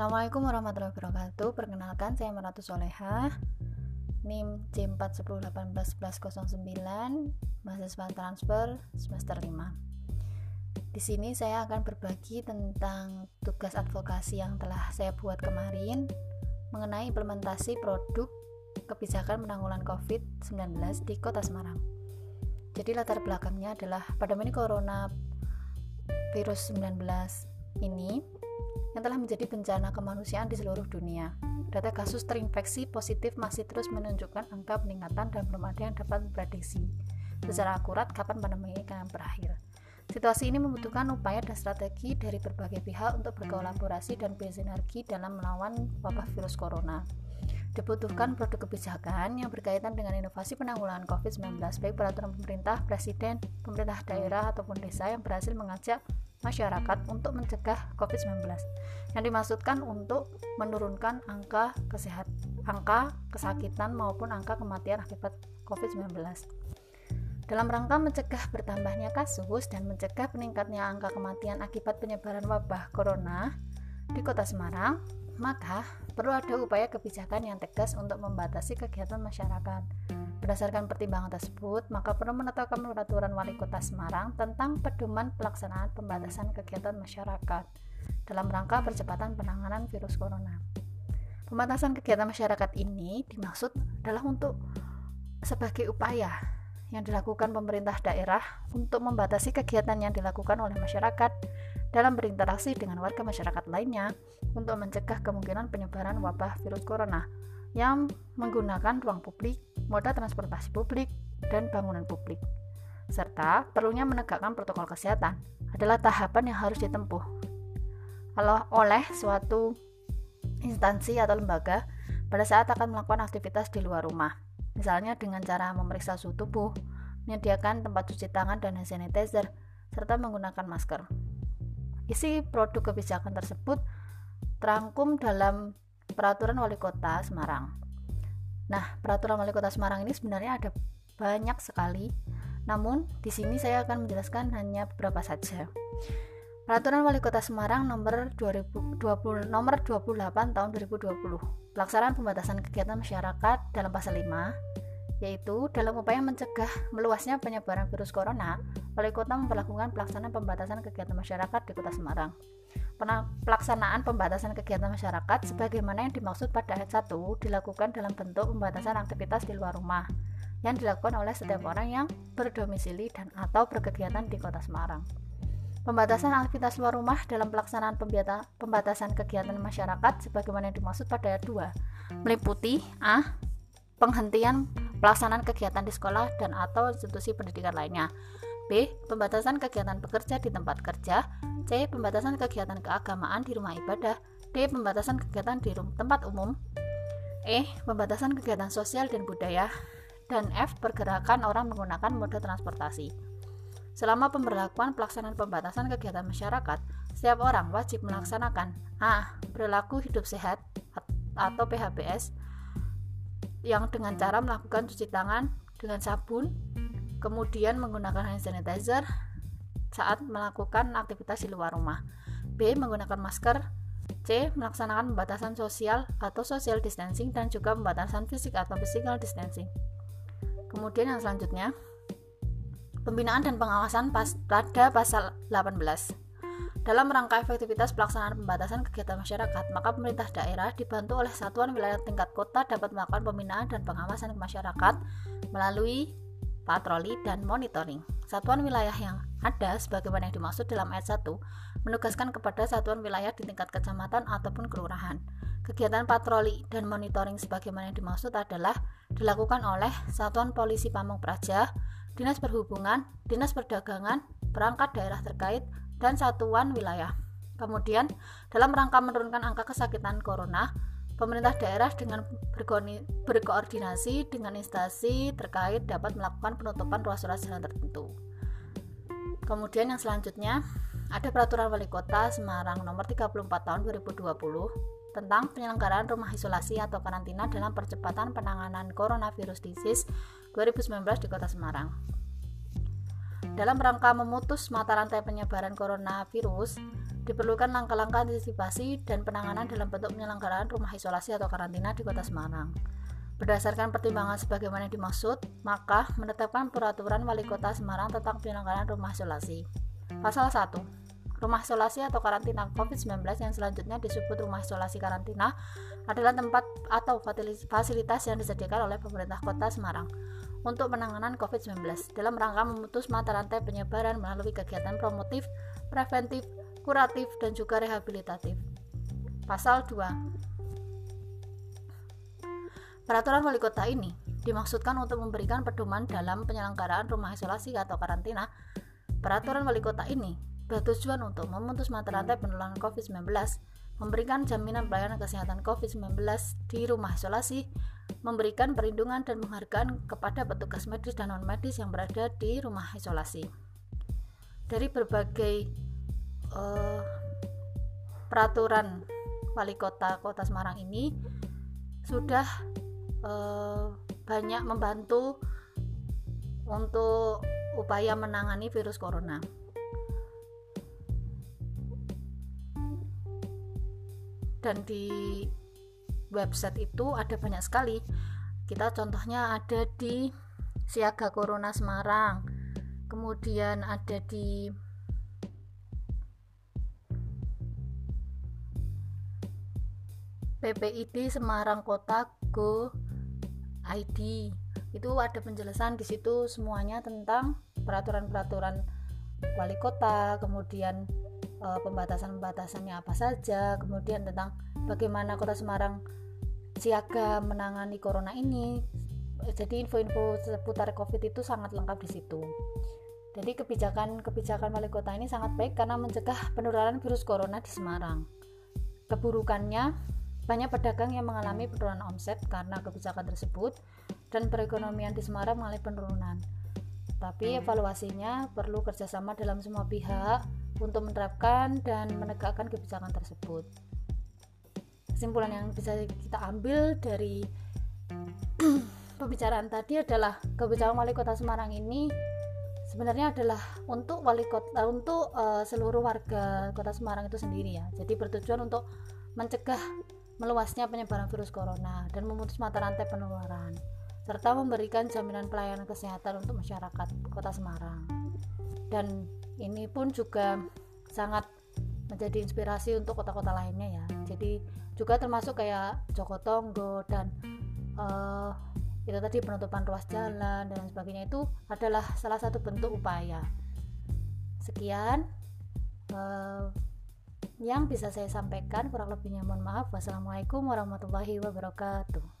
Assalamualaikum warahmatullahi wabarakatuh. Perkenalkan, saya Maratus Solihah, NIM C410181109, mahasiswa transfer semester 5. Di sini saya akan berbagi tentang tugas advokasi yang telah saya buat kemarin mengenai implementasi produk kebijakan penanggulangan Covid-19 di Kota Semarang. Jadi latar belakangnya adalah pandemi Corona virus 19 ini yang telah menjadi bencana kemanusiaan di seluruh dunia. Data kasus terinfeksi positif masih terus menunjukkan angka peningkatan dan belum ada yang dapat memprediksi secara akurat kapan pandemi ini akan berakhir. Situasi ini membutuhkan upaya dan strategi dari berbagai pihak untuk berkolaborasi dan bersinergi dalam melawan wabah virus corona. Dibutuhkan produk kebijakan yang berkaitan dengan inovasi penanggulangan COVID-19, baik peraturan pemerintah, presiden, pemerintah daerah, ataupun desa yang berhasil mengajak masyarakat untuk mencegah COVID-19 yang dimaksudkan untuk menurunkan angka kesakitan maupun angka kematian akibat COVID-19 dalam rangka mencegah bertambahnya kasus dan mencegah peningkatnya angka kematian akibat penyebaran wabah corona di Kota Semarang. Maka perlu ada upaya kebijakan yang tegas untuk membatasi kegiatan masyarakat. Berdasarkan pertimbangan tersebut, maka perlu menetapkan Peraturan Wali Kota Semarang tentang pedoman pelaksanaan pembatasan kegiatan masyarakat dalam rangka percepatan penanganan virus corona. Pembatasan kegiatan masyarakat ini dimaksud adalah untuk sebagai upaya yang dilakukan pemerintah daerah untuk membatasi kegiatan yang dilakukan oleh masyarakat dalam berinteraksi dengan warga masyarakat lainnya untuk mencegah kemungkinan penyebaran wabah virus corona yang menggunakan ruang publik, moda transportasi publik, dan bangunan publik. Serta perlunya menegakkan protokol kesehatan adalah tahapan yang harus ditempuh oleh suatu instansi atau lembaga pada saat akan melakukan aktivitas di luar rumah, misalnya dengan cara memeriksa suhu tubuh, menyediakan tempat cuci tangan dan hand sanitizer, serta menggunakan masker. Isi produk kebijakan tersebut terangkum dalam Peraturan Wali Kota Semarang. Nah, Peraturan Wali Kota Semarang ini sebenarnya ada banyak sekali, namun di sini saya akan menjelaskan hanya beberapa saja. Peraturan Wali Kota Semarang nomor 28 tahun 2020, pelaksanaan pembatasan kegiatan masyarakat dalam pasal 5, yaitu dalam upaya mencegah meluasnya penyebaran virus corona, Wali Kota memperlakukan pelaksanaan pembatasan kegiatan masyarakat di Kota Semarang. Pelaksanaan pembatasan kegiatan masyarakat sebagaimana yang dimaksud pada ayat 1 dilakukan dalam bentuk pembatasan aktivitas di luar rumah yang dilakukan oleh setiap orang yang berdomisili dan atau berkegiatan di Kota Semarang. Pembatasan aktivitas luar rumah dalam pelaksanaan pembatasan kegiatan masyarakat sebagaimana yang dimaksud pada ayat 2 meliputi A. Penghentian pelaksanaan kegiatan di sekolah dan atau institusi pendidikan lainnya. B. Pembatasan kegiatan bekerja di tempat kerja. C. Pembatasan kegiatan keagamaan di rumah ibadah. D. Pembatasan kegiatan di tempat umum. E. Pembatasan kegiatan sosial dan budaya. Dan F. Pergerakan orang menggunakan moda transportasi. Selama pemberlakuan pelaksanaan pembatasan kegiatan masyarakat, setiap orang wajib melaksanakan A. Perilaku hidup sehat atau PHBS yang dengan cara melakukan cuci tangan dengan sabun, kemudian menggunakan hand sanitizer saat melakukan aktivitas di luar rumah. B. Menggunakan masker. C. Melaksanakan pembatasan sosial atau social distancing dan juga pembatasan fisik atau physical distancing. Kemudian yang selanjutnya, pembinaan dan pengawasan pada pasal 18. Dalam rangka efektivitas pelaksanaan pembatasan kegiatan masyarakat, maka pemerintah daerah dibantu oleh satuan wilayah tingkat kota dapat melakukan pembinaan dan pengawasan ke masyarakat melalui patroli dan monitoring. Satuan wilayah yang ada sebagaimana yang dimaksud dalam ayat 1 menugaskan kepada satuan wilayah di tingkat kecamatan ataupun kelurahan. Kegiatan patroli dan monitoring sebagaimana yang dimaksud adalah dilakukan oleh satuan polisi Pamung Praja, Dinas Perhubungan, Dinas Perdagangan, perangkat daerah terkait, dan satuan wilayah. Kemudian, dalam rangka menurunkan angka kesakitan corona, pemerintah daerah dengan berkoordinasi dengan instansi terkait dapat melakukan penutupan ruas-ruas jalan tertentu. Kemudian yang selanjutnya, ada Peraturan Wali Kota Semarang nomor 34 tahun 2020 tentang penyelenggaraan rumah isolasi atau karantina dalam percepatan penanganan coronavirus disease 2019 di Kota Semarang. Dalam rangka memutus mata rantai penyebaran coronavirus, diperlukan langkah-langkah antisipasi dan penanganan dalam bentuk penyelenggaraan rumah isolasi atau karantina di Kota Semarang. Berdasarkan pertimbangan sebagaimana dimaksud, maka menetapkan Peraturan Wali Kota Semarang tentang penyelenggaraan rumah isolasi. Pasal 1. Rumah isolasi atau karantina Covid-19 yang selanjutnya disebut rumah isolasi karantina adalah tempat atau fasilitas yang disediakan oleh pemerintah Kota Semarang untuk penanganan COVID-19 dalam rangka memutus mata rantai penyebaran melalui kegiatan promotif, preventif, kuratif, dan juga rehabilitatif. Pasal 2. Peraturan Wali Kota ini dimaksudkan untuk memberikan pedoman dalam penyelenggaraan rumah isolasi atau karantina. Peraturan Wali Kota ini bertujuan untuk memutus mata rantai penularan COVID-19, memberikan jaminan pelayanan kesehatan COVID-19 di rumah isolasi, memberikan perlindungan dan penghargaan kepada petugas medis dan non-medis yang berada di rumah isolasi. Dari berbagai peraturan wali kota Semarang ini sudah banyak membantu untuk upaya menangani virus corona. Dan di website itu ada banyak sekali. Kita contohnya ada di Siaga Corona Semarang, kemudian ada di PPID Semarang Kota Go ID. Itu ada penjelasan di situ semuanya tentang peraturan-peraturan wali kota, kemudian pembatasan-pembatasannya apa saja, kemudian tentang bagaimana Kota Semarang siaga menangani corona ini. Jadi info-info seputar COVID itu sangat lengkap di situ. Jadi kebijakan wali kota ini sangat baik karena mencegah penularan virus corona di Semarang. Keburukannya, banyak pedagang yang mengalami penurunan omset karena kebijakan tersebut dan perekonomian di Semarang mengalami penurunan. Tapi evaluasinya perlu kerjasama dalam semua pihak untuk menerapkan dan menegakkan kebijakan tersebut. Kesimpulan yang bisa kita ambil dari pembicaraan tadi adalah kebijakan Wali Kota Semarang ini sebenarnya adalah untuk seluruh warga Kota Semarang itu sendiri ya. Jadi bertujuan untuk mencegah meluasnya penyebaran virus corona dan memutus mata rantai penularan serta memberikan jaminan pelayanan kesehatan untuk masyarakat Kota Semarang. Dan ini pun juga sangat menjadi inspirasi untuk kota-kota lainnya ya. Jadi juga termasuk kayak Jogo Tonggo dan itu tadi penutupan ruas jalan dan sebagainya, itu adalah salah satu bentuk upaya. Sekian yang bisa saya sampaikan, kurang lebihnya mohon maaf. Wassalamualaikum warahmatullahi wabarakatuh.